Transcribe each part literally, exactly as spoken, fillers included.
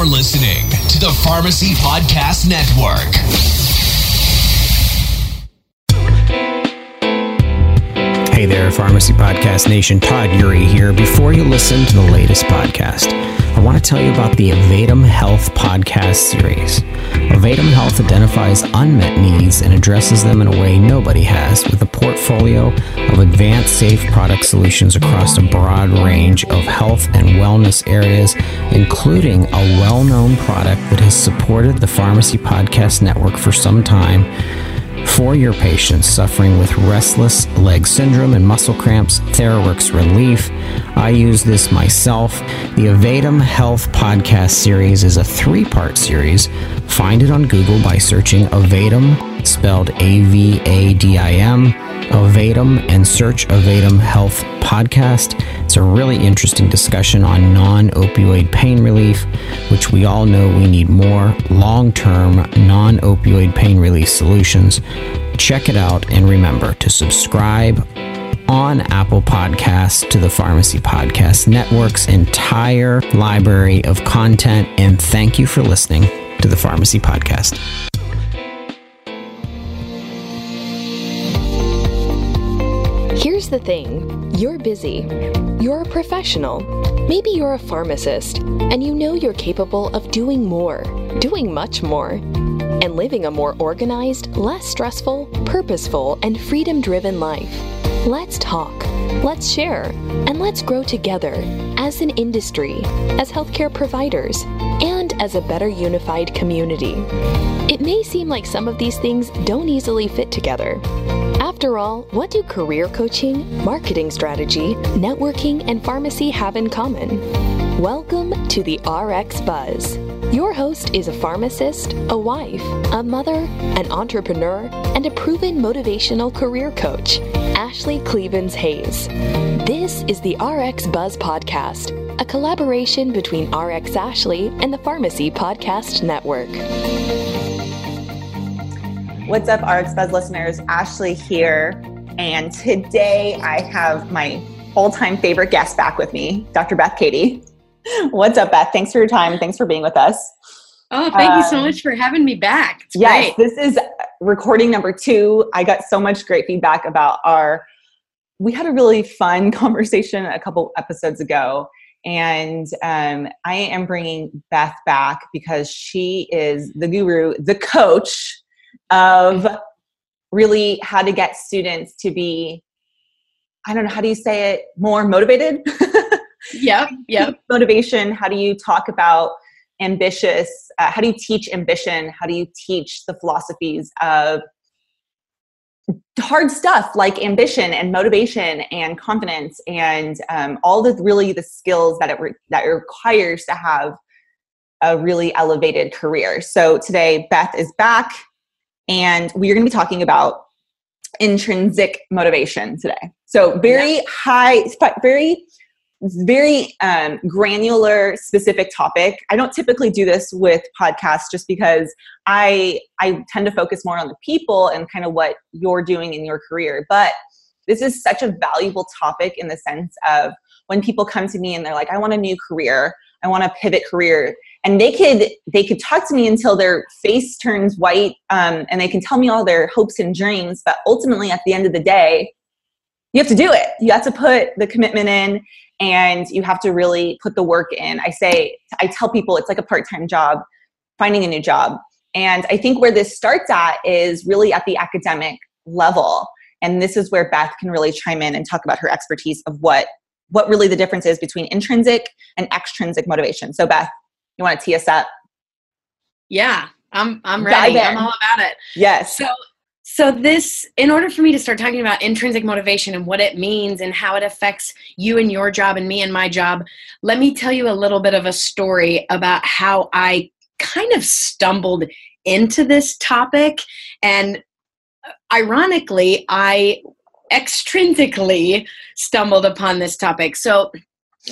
You're listening to the Pharmacy Podcast Network. Hey there, Pharmacy Podcast Nation. Todd Urey here. Before you listen to the latest podcast, I want to tell you about the Avadim Health podcast series. Avadim Health identifies unmet needs and addresses them in a way nobody has, with a portfolio of advanced safe product solutions across a broad range of health and wellness areas, including a well-known product that has supported the Pharmacy Podcast Network for some time for your patients suffering with restless leg syndrome and muscle cramps, Theraworx Relief. I use this myself. The Avadim Health podcast series is a three-part series. Find it on Google by searching Avadim, spelled A V A D I M, Avadim, and search Avadim Health Podcast. It's a really interesting discussion on non-opioid pain relief, which we all know we need more long-term non-opioid pain relief solutions. Check it out, and remember to subscribe on Apple Podcasts to the Pharmacy Podcast Network's entire library of content, and thank you for listening to the Pharmacy Podcast. Here's the thing. You're busy. You're a professional. Maybe you're a pharmacist, and you know you're capable of doing more, doing much more, and living a more organized, less stressful, purposeful, and freedom-driven life. Let's talk. Let's share. And let's grow together as an industry, as healthcare providers, and as a better unified community. It may seem like some of these things don't easily fit together. After all, what do career coaching, marketing strategy, networking, and pharmacy have in common? Welcome to the R X Buzz. Your host is a pharmacist, a wife, a mother, an entrepreneur, and a proven motivational career coach, Ashley Clevens Hayes. This is the R X Buzz podcast, a collaboration between R X Ashley and the Pharmacy Podcast Network. What's up, R X Buzz listeners? Ashley here, and today I have my all-time favorite guest back with me, Doctor Beth Cady. What's up, Beth? Thanks for your time. Thanks for being with us. Oh, thank um, you so much for having me back. It's yes, great. This is recording number two. I got so much great feedback about our, we had a really fun conversation a couple episodes ago, and um, I am bringing Beth back because she is the guru, the coach, of really how to get students to be, I don't know, how do you say it, more motivated? Yeah, yeah. Motivation, how do you talk about ambitious, uh, how do you teach ambition? How do you teach the philosophies of hard stuff like ambition and motivation and confidence and um, all the really the skills that it, re- that it requires to have a really elevated career. So today, Beth is back. And we are going to be talking about intrinsic motivation today. So very yeah. high, very, very um, granular, specific topic. I don't typically do this with podcasts just because I I tend to focus more on the people and kind of what you're doing in your career. But this is such a valuable topic in the sense of when people come to me and they're like, I want a new career. I want a pivot career. And they could they could talk to me until their face turns white, um, and they can tell me all their hopes and dreams. But ultimately, at the end of the day, you have to do it. You have to put the commitment in, and you have to really put the work in. I say, I tell people it's like a part-time job, finding a new job. And I think where this starts at is really at the academic level. And this is where Beth can really chime in and talk about her expertise of what what really the difference is between intrinsic and extrinsic motivation. So Beth, you want to tee us up? Yeah, I'm I'm ready. I'm all about it. Yes. So so this, in order for me to start talking about intrinsic motivation and what it means and how it affects you and your job and me and my job, let me tell you a little bit of a story about how I kind of stumbled into this topic. And ironically, I extrinsically stumbled upon this topic. So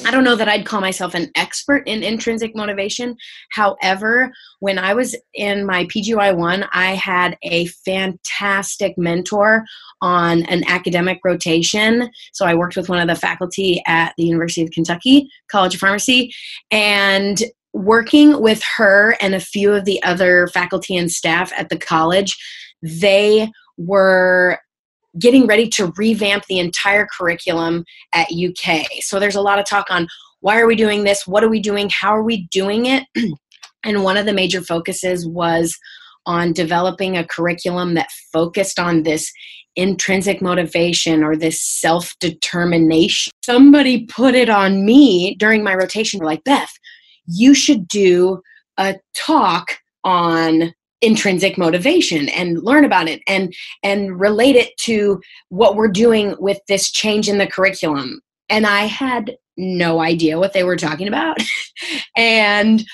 I don't know that I'd call myself an expert in intrinsic motivation. However, when I was in my P G Y one, I had a fantastic mentor on an academic rotation. So I worked with one of the faculty at the University of Kentucky College of Pharmacy, and working with her and a few of the other faculty and staff at the college, they were getting ready to revamp the entire curriculum at U K. So there's a lot of talk on why are we doing this? What are we doing? How are we doing it? And one of the major focuses was on developing a curriculum that focused on this intrinsic motivation or this self-determination. Somebody put it on me during my rotation. They're like, Beth, you should do a talk on intrinsic motivation and learn about it and, and relate it to what we're doing with this change in the curriculum. And I had no idea what they were talking about. And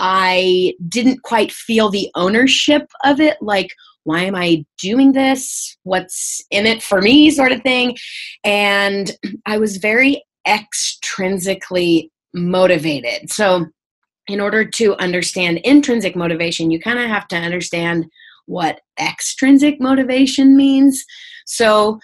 I didn't quite feel the ownership of it. Like, why am I doing this? What's in it for me, sort of thing. And I was very extrinsically motivated. So in order to understand intrinsic motivation, you kind of have to understand what extrinsic motivation means. So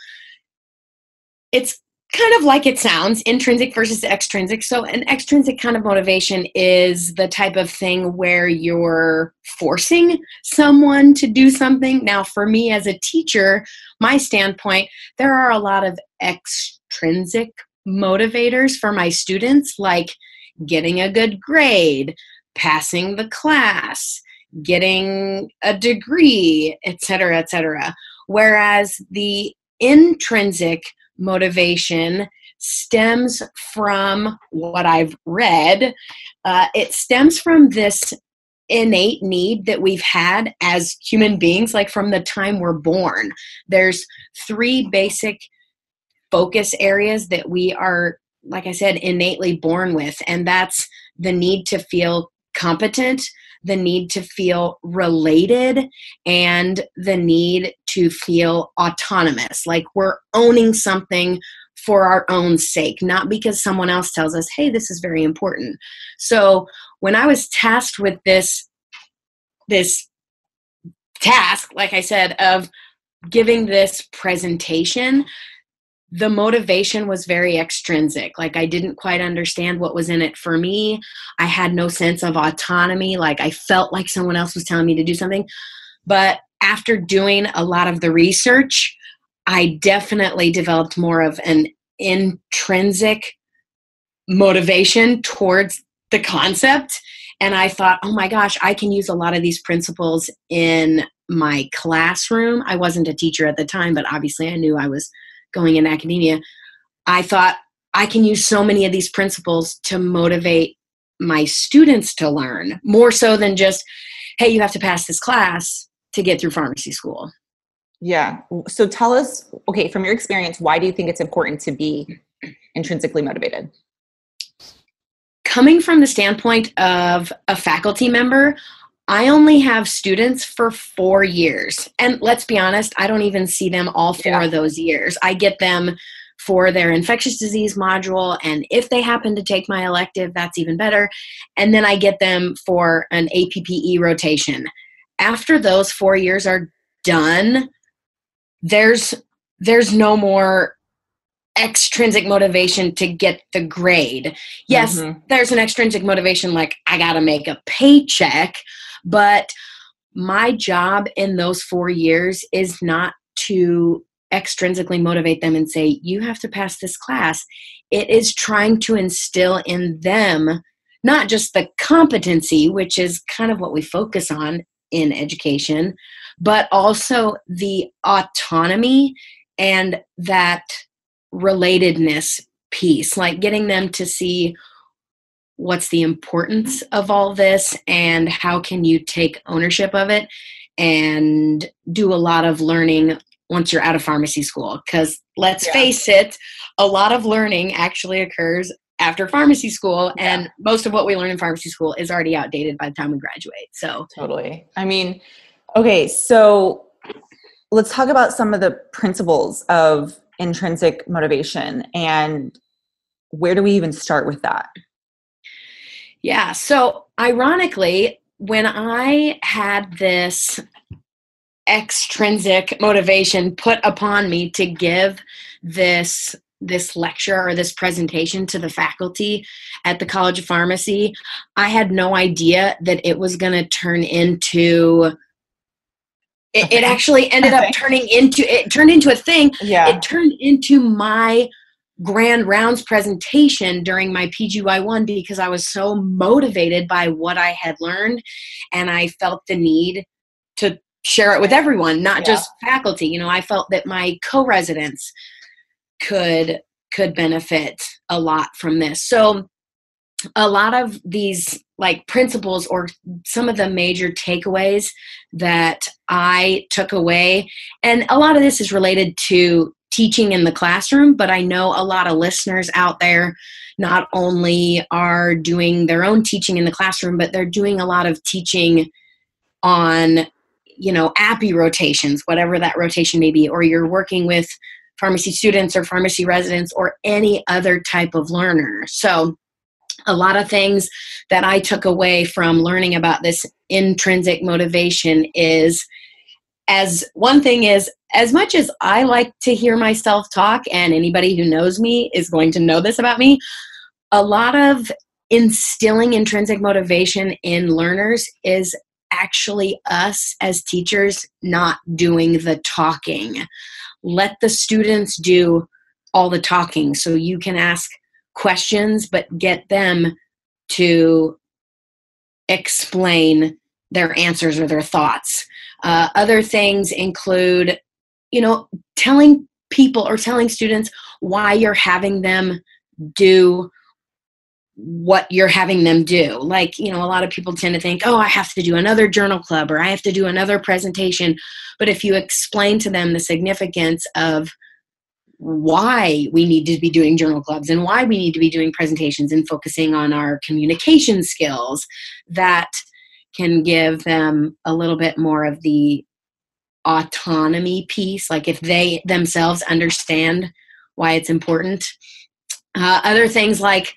it's kind of like it sounds, intrinsic versus extrinsic. So an extrinsic kind of motivation is the type of thing where you're forcing someone to do something. Now, for me as a teacher, my standpoint, there are a lot of extrinsic motivators for my students, like getting a good grade, passing the class, getting a degree, et cetera, et cetera. Whereas the intrinsic motivation stems from what I've read. Uh, it stems from this innate need that we've had as human beings, like from the time we're born. There's three basic focus areas that we are, like I said, innately born with, and that's the need to feel competent, the need to feel related, and the need to feel autonomous, like we're owning something for our own sake, not because someone else tells us, hey, this is very important. So when I was tasked with this, this task, like I said, of giving this presentation, the motivation was very extrinsic. Like I didn't quite understand what was in it for me. I had no sense of autonomy. Like I felt like someone else was telling me to do something. But after doing a lot of the research, I definitely developed more of an intrinsic motivation towards the concept. And I thought, oh my gosh, I can use a lot of these principles in my classroom. I wasn't a teacher at the time, but obviously I knew I was going in academia. I thought I can use so many of these principles to motivate my students to learn, more so than just, hey, you have to pass this class to get through pharmacy school. Yeah. So tell us, okay, from your experience, why do you think it's important to be intrinsically motivated? Coming from the standpoint of a faculty member, I only have students for four years. And let's be honest, I don't even see them all four yeah. of those years. I get them for their infectious disease module. And if they happen to take my elective, that's even better. And then I get them for an A P P E rotation. After those four years are done, there's, there's no more extrinsic motivation to get the grade. Yes, mm-hmm. there's an extrinsic motivation, like I got to make a paycheck. But my job in those four years is not to extrinsically motivate them and say, you have to pass this class. It is trying to instill in them not just the competency, which is kind of what we focus on in education, but also the autonomy and that relatedness piece, like getting them to see what's the importance of all this and how can you take ownership of it and do a lot of learning once you're out of pharmacy school. Because let's yeah. face it, a lot of learning actually occurs after pharmacy school. Yeah. And most of what we learn in pharmacy school is already outdated by the time we graduate. So totally. I mean, okay, so let's talk about some of the principles of intrinsic motivation, and where do we even start with that? Yeah. So ironically, when I had this extrinsic motivation put upon me to give this this lecture or this presentation to the faculty at the College of Pharmacy, I had no idea that it was going to turn into, it, it actually ended up turning into, it turned into a thing. Yeah. It turned into my grand rounds presentation during my P G Y one because I was so motivated by what I had learned, and I felt the need to share it with everyone, not yeah. just faculty. You know, I felt that my co-residents could could benefit a lot from this. So a lot of these like principles or some of the major takeaways that I took away, and a lot of this is related to teaching in the classroom, but I know a lot of listeners out there not only are doing their own teaching in the classroom, but they're doing a lot of teaching on, you know, A P I rotations, whatever that rotation may be, or you're working with pharmacy students or pharmacy residents or any other type of learner. So a lot of things that I took away from learning about this intrinsic motivation is, as one thing is, as much as I like to hear myself talk, and anybody who knows me is going to know this about me, a lot of instilling intrinsic motivation in learners is actually us as teachers not doing the talking. Let the students do all the talking so you can ask questions, but get them to explain their answers or their thoughts. Uh, other things include, you know, telling people or telling students why you're having them do what you're having them do. Like, you know, a lot of people tend to think, oh, I have to do another journal club or I have to do another presentation. But if you explain to them the significance of why we need to be doing journal clubs and why we need to be doing presentations and focusing on our communication skills, that can give them a little bit more of the autonomy piece. Like if they themselves understand why it's important. Uh, other things like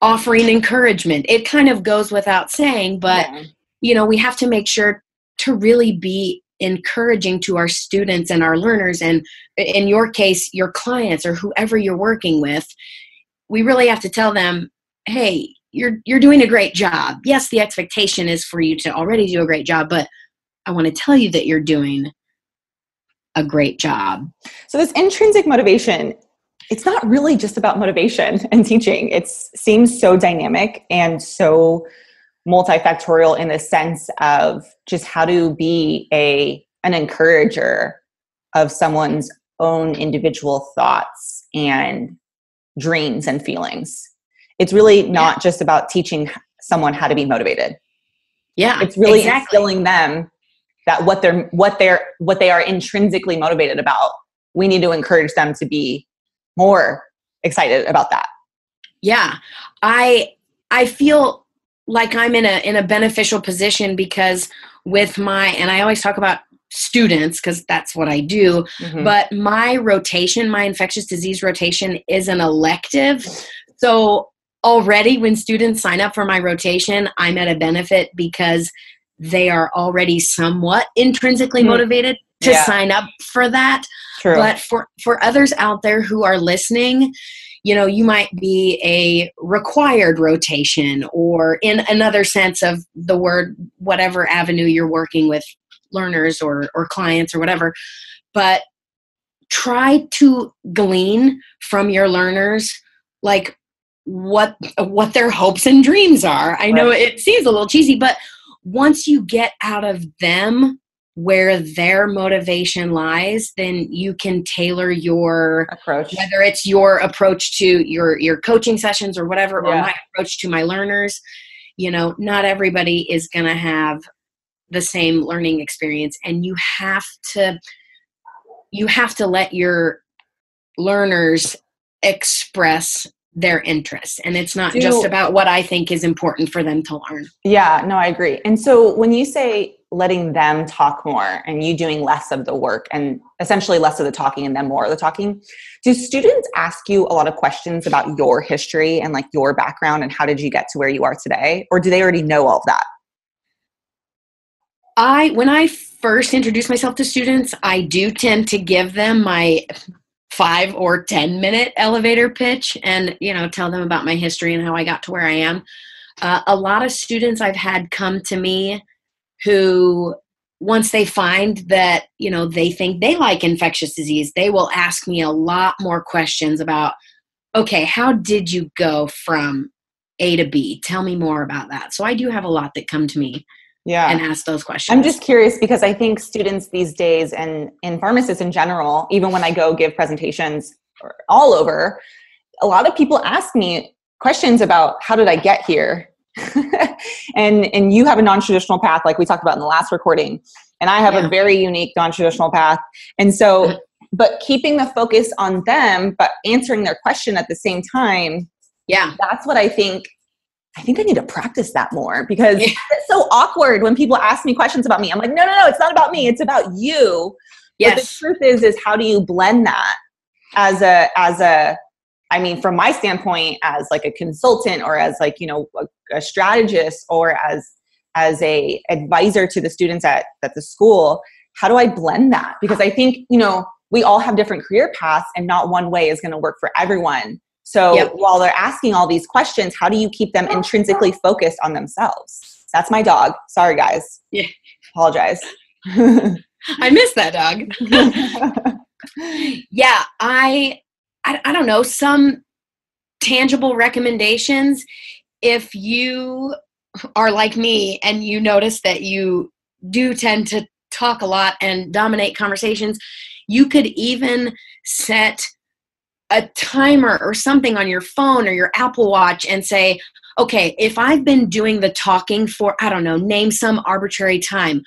offering encouragement. It kind of goes without saying, but yeah. you know, we have to make sure to really be encouraging to our students and our learners, and in your case, your clients or whoever you're working with. We really have to tell them, hey, you're you're doing a great job. Yes, the expectation is for you to already do a great job, but I want to tell you that you're doing a great job. So this intrinsic motivation, it's not really just about motivation and teaching. It seems so dynamic and so multifactorial in the sense of just how to be a an encourager of someone's own individual thoughts and dreams and feelings. It's really not yeah. just about teaching someone how to be motivated. Yeah, it's really exactly. instilling them that what they're what they're what they are intrinsically motivated about. We need to encourage them to be more excited about that. Yeah. I, I feel like I'm in a, in a beneficial position because with my, and I always talk about students because that's what I do, mm-hmm. but my rotation, my infectious disease rotation is an elective. So already when students sign up for my rotation, I'm at a benefit because they are already somewhat intrinsically mm-hmm. motivated to yeah. sign up for that. True. But for, for others out there who are listening, you know, you might be a required rotation or in another sense of the word, whatever avenue you're working with learners or, or clients or whatever, but try to glean from your learners, like what, what their hopes and dreams are. I right. know it seems a little cheesy, but once you get out of them where their motivation lies, then you can tailor your approach, whether it's your approach to your, your coaching sessions or whatever, yeah. or my approach to my learners. You know, not everybody is going to have the same learning experience, and you have to, you have to let your learners express their interests. And it's not Do, just about what I think is important for them to learn. Yeah, no, I agree. And so when you say letting them talk more and you doing less of the work and essentially less of the talking and then more of the talking, do students ask you a lot of questions about your history and like your background and how did you get to where you are today? Or do they already know all of that? I, when I first introduce myself to students, I do tend to give them my five or ten minute elevator pitch and, you know, tell them about my history and how I got to where I am. Uh, a lot of students I've had come to me who, once they find that, you know, they think they like infectious disease, they will ask me a lot more questions about, okay, how did you go from A to B? Tell me more about that. So I do have a lot that come to me yeah. and ask those questions. I'm just curious because I think students these days and, and pharmacists in general, even when I go give presentations all over, a lot of people ask me questions about how did I get here? and and you have a non-traditional path like we talked about in the last recording, and I have yeah. a very unique non-traditional path. And so, but keeping the focus on them, but answering their question at the same time. Yeah. That's what I think. I think I need to practice that more because yeah. it's so awkward when people ask me questions about me. I'm like, no, no, no, it's not about me. It's about you. Yes. But the truth is, is how do you blend that as a, as a, I mean, from my standpoint, as like a consultant or as like, you know, a, a strategist or as, as a advisor to the students at, at the school, how do I blend that? Because I think, you know, we all have different career paths and not one way is going to work for everyone. So yep. while they're asking all these questions, how do you keep them intrinsically focused on themselves? That's my dog. Sorry, guys. Yeah. Apologize. I miss that dog. yeah. I, I, I don't know, some tangible recommendations. If you are like me and you notice that you do tend to talk a lot and dominate conversations, you could even set a timer or something on your phone or your Apple Watch and say, okay, if I've been doing the talking for, I don't know, name some arbitrary time,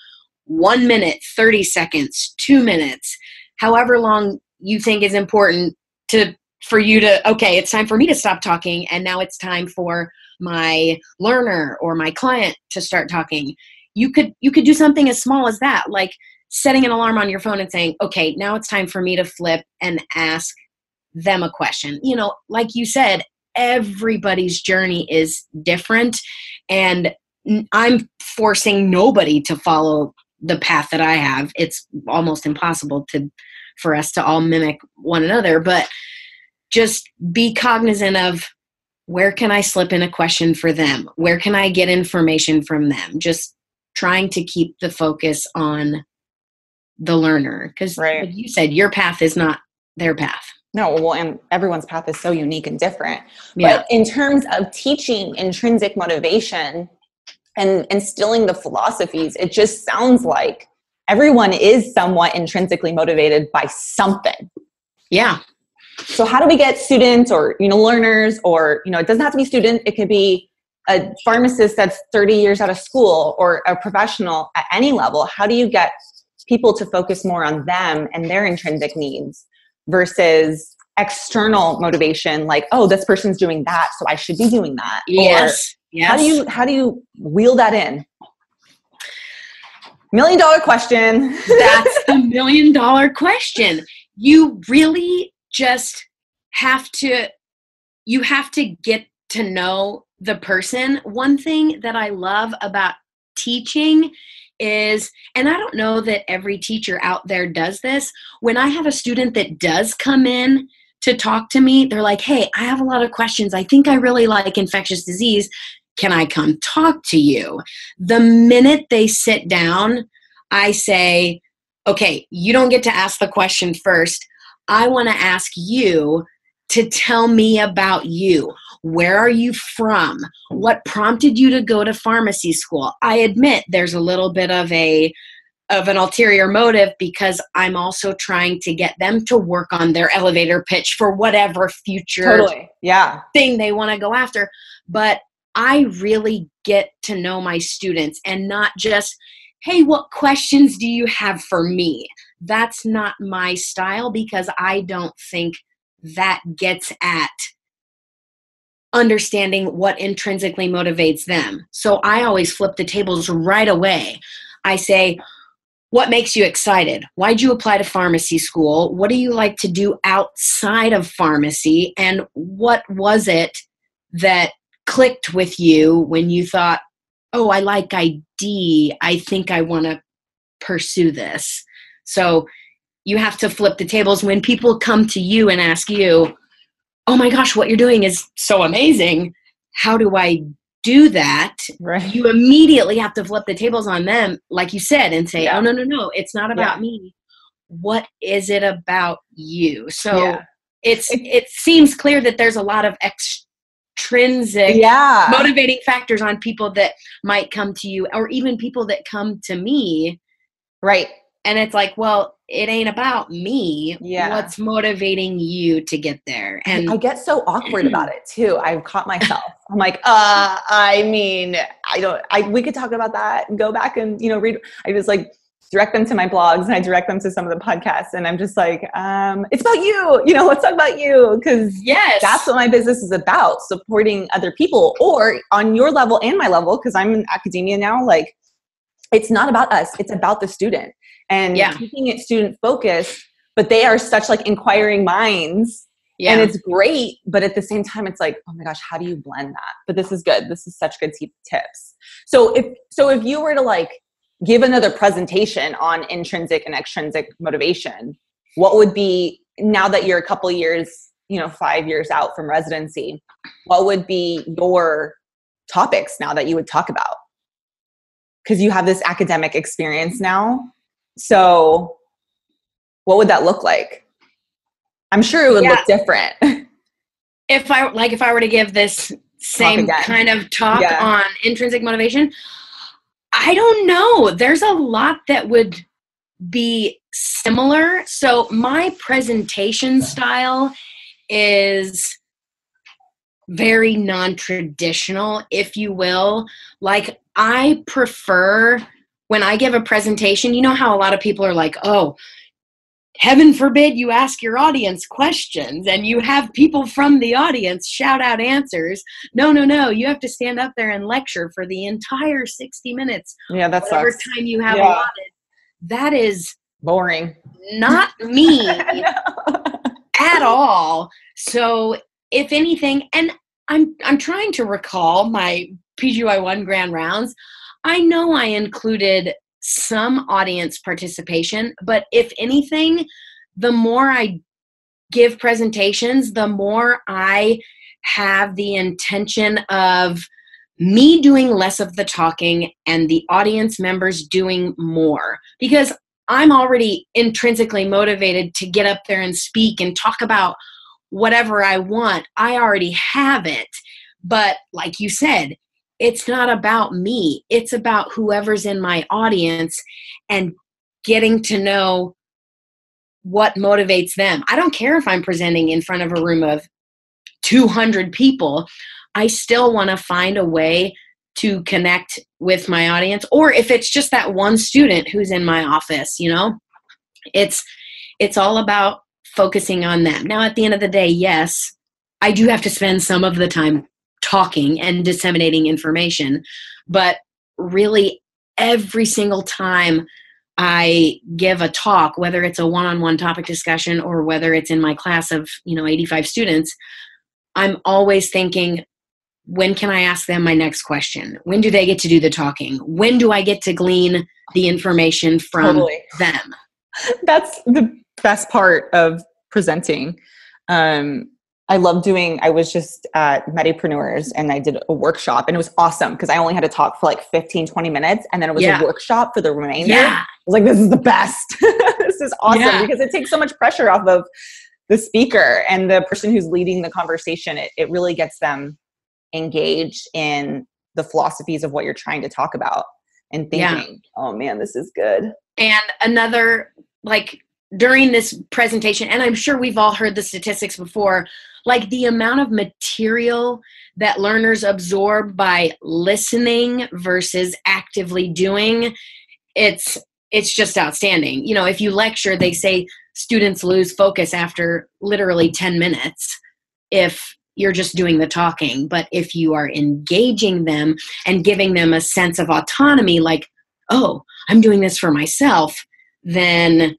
one minute, thirty seconds, two minutes, however long you think is important to, for you to, okay, it's time for me to stop talking. And now it's time for my learner or my client to start talking. You could, you could do something as small as that, like setting an alarm on your phone and saying, okay, now it's time for me to flip and ask them a question. You know, like you said, everybody's journey is different and I'm forcing nobody to follow the path that I have. It's almost impossible to, for us to all mimic one another, but just be cognizant of where can I slip in a question for them? Where can I get information from them? Just trying to keep the focus on the learner. Because right. like you said, your path is not their path. No, well, and everyone's path is so unique and different. Yeah. But in terms of teaching intrinsic motivation and instilling the philosophies, it just sounds like everyone is somewhat intrinsically motivated by something. Yeah. So how do we get students or, you know, learners or, you know, it doesn't have to be student. It could be a pharmacist that's thirty years out of school or a professional at any level. How do you get people to focus more on them and their intrinsic needs versus external motivation, like, oh, this person's doing that, so I should be doing that? Yes. Or, yes. How do you, how do you wheel that in? Million dollar question. That's the million dollar question. You really just have to, you have to get to know the person. One thing that I love about teaching is, and I don't know that every teacher out there does this, when I have a student that does come in to talk to me, they're like, hey, I have a lot of questions. I think I really like infectious disease. Can I come talk to you? The minute they sit down, I say, okay, you don't get to ask the question first. I want to ask you to tell me about you. Where are you from? What prompted you to go to pharmacy school? I admit there's a little bit of a of an ulterior motive because I'm also trying to get them to work on their elevator pitch for whatever future totally. yeah. thing they want to go after. But I really get to know my students and not just, hey, what questions do you have for me? That's not my style because I don't think that gets at understanding what intrinsically motivates them. So I always flip the tables right away. I say, what makes you excited? Why'd you apply to pharmacy school? What do you like to do outside of pharmacy? And what was it that clicked with you when you thought, oh, I like I D. I think I want to pursue this. So you have to flip the tables when people come to you and ask you, oh my gosh, what you're doing is so amazing. How do I do that? Right. You immediately have to flip the tables on them, like you said, and say, yeah. oh, no, no, no, it's not about yeah. me. What is it about you? So yeah. it's it seems clear that there's a lot of extrinsic yeah. motivating factors on people that might come to you, or even people that come to me. Right. And it's like, well, it ain't about me. Yeah. What's motivating you to get there? And I get so awkward about it too. I've caught myself. I'm like, uh, I mean, I don't, I, we could talk about that and go back and, you know, read. I just like direct them to my blogs and I direct them to some of the podcasts. And I'm just like, um, it's about you, you know, let's talk about you. Cause yes. that's what my business is about, supporting other people, or on your level and my level. Cause I'm in academia now. Like, it's not about us. It's about the student. And yeah. keeping it student focused, but they are such like inquiring minds yeah. and it's great. But at the same time, it's like, oh my gosh, how do you blend that? But this is good. This is such good t- tips. So if, so if you were to like give another presentation on intrinsic and extrinsic motivation, what would be, now that you're a couple years, you know, five years out from residency, what would be your topics now that you would talk about? Cause you have this academic experience now. So what would that look like? I'm sure it would yeah. look different. If I, like, if I were to give this same kind of talk yeah. on intrinsic motivation, I don't know. There's a lot that would be similar. So my presentation style is very non-traditional, if you will. Like, I prefer... when I give a presentation, you know how a lot of people are like, oh, heaven forbid you ask your audience questions and you have people from the audience shout out answers. No, no, no. You have to stand up there and lecture for the entire sixty minutes. Yeah, that whatever sucks. Time you have yeah. allotted. That is boring. Not me at all. So if anything, and I'm I'm trying to recall my P G Y one grand rounds. I know I included some audience participation, but if anything, the more I give presentations, the more I have the intention of me doing less of the talking and the audience members doing more, because I'm already intrinsically motivated to get up there and speak and talk about whatever I want. I already have it. But like you said, it's not about me. It's about whoever's in my audience and getting to know what motivates them. I don't care if I'm presenting in front of a room of two hundred people. I still want to find a way to connect with my audience. Or if it's just that one student who's in my office, you know, it's, it's all about focusing on them. Now, at the end of the day, yes, I do have to spend some of the time talking and disseminating information, but really every single time I give a talk, whether it's a one-on-one topic discussion or whether it's in my class of, you know, eighty-five students, I'm always thinking, when can I ask them my next question? When do they get to do the talking? When do I get to glean the information from totally. Them? That's the best part of presenting. Um, I love doing, I was just at Medipreneurs and I did a workshop and it was awesome because I only had to talk for like fifteen, twenty minutes and then it was yeah. a workshop for the remainder. Yeah. I was like, this is the best. This is awesome yeah. because it takes so much pressure off of the speaker and the person who's leading the conversation. It, it really gets them engaged in the philosophies of what you're trying to talk about and thinking, yeah. oh man, this is good. And another, like during this presentation, and I'm sure we've all heard the statistics before, like the amount of material that learners absorb by listening versus actively doing, it's it's just outstanding. You know, if you lecture, they say students lose focus after literally ten minutes if you're just doing the talking. But if you are engaging them and giving them a sense of autonomy, like, oh, I'm doing this for myself, then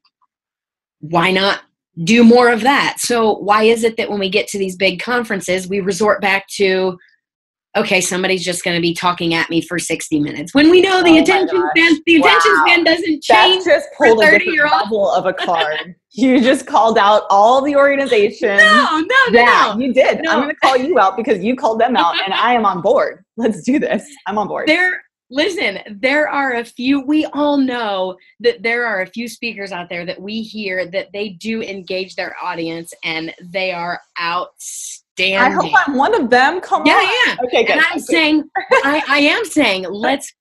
why not do more of that? So why is it that when we get to these big conferences, we resort back to, okay, somebody's just going to be talking at me for sixty minutes. When we know the oh attention span, the wow. attention span doesn't change. That just pulled for a different level of a card. You just called out all the organizations. No, no, yeah, no. You did. No. I'm going to call you out because you called them out, and I am on board. Let's do this. I'm on board. There, listen, there are a few, we all know that there are a few speakers out there that we hear that they do engage their audience, and they are outstanding. Damn I hope damn. I'm one of them. Come yeah, on. Yeah, yeah. Okay, good. And I'm okay. saying, I, I am saying, let's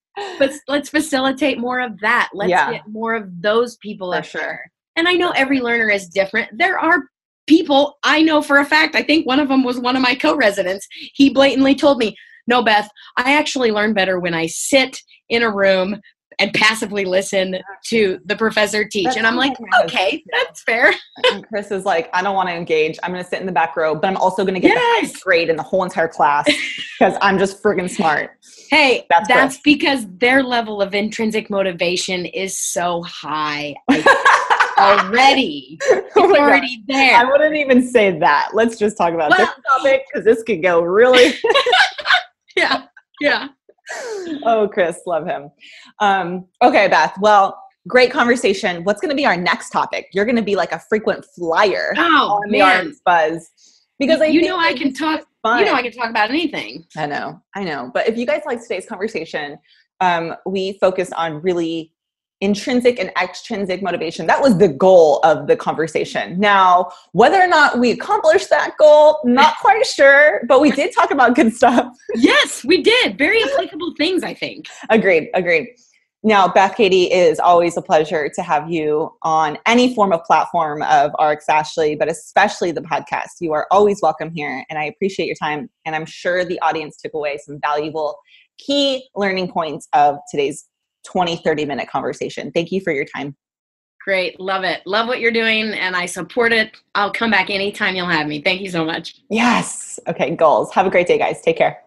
let's facilitate more of that. Let's yeah. get more of those people for up sure. there. And I know every learner is different. There are people I know for a fact. I think one of them was one of my co-residents. He blatantly told me, "No, Beth, I actually learn better when I sit in a room and passively listen to the professor teach." That's and I'm like, okay, that's fair. And Chris is like, I don't want to engage. I'm going to sit in the back row, but I'm also going to get yes. the highest grade in the whole entire class because I'm just friggin' smart. Hey, that's, that's because their level of intrinsic motivation is so high. Already. It's oh already God. There. I wouldn't even say that. Let's just talk about well, this topic because this could go really. yeah. Yeah. Oh, Chris, love him. Um, okay, Beth. Well, great conversation. What's going to be our next topic? You're going to be like a frequent flyer oh, on the R X Buzz because I you know I can talk. Fun. You know I can talk about anything. I know, I know. But if you guys liked today's conversation, um, we focused on really intrinsic and extrinsic motivation. That was the goal of the conversation. Now, whether or not we accomplished that goal, not quite sure, but we did talk about good stuff. Yes, we did. Very applicable things, I think. Agreed. Agreed. Now, Beth Cady, it is always a pleasure to have you on any form of platform of R X Ashley, but especially the podcast. You are always welcome here, and I appreciate your time, and I'm sure the audience took away some valuable key learning points of today's twenty, thirty minute conversation. Thank you for your time. Great. Love it. Love what you're doing, and I support it. I'll come back anytime you'll have me. Thank you so much. Yes. Okay, goals. Have a great day, guys. Take care.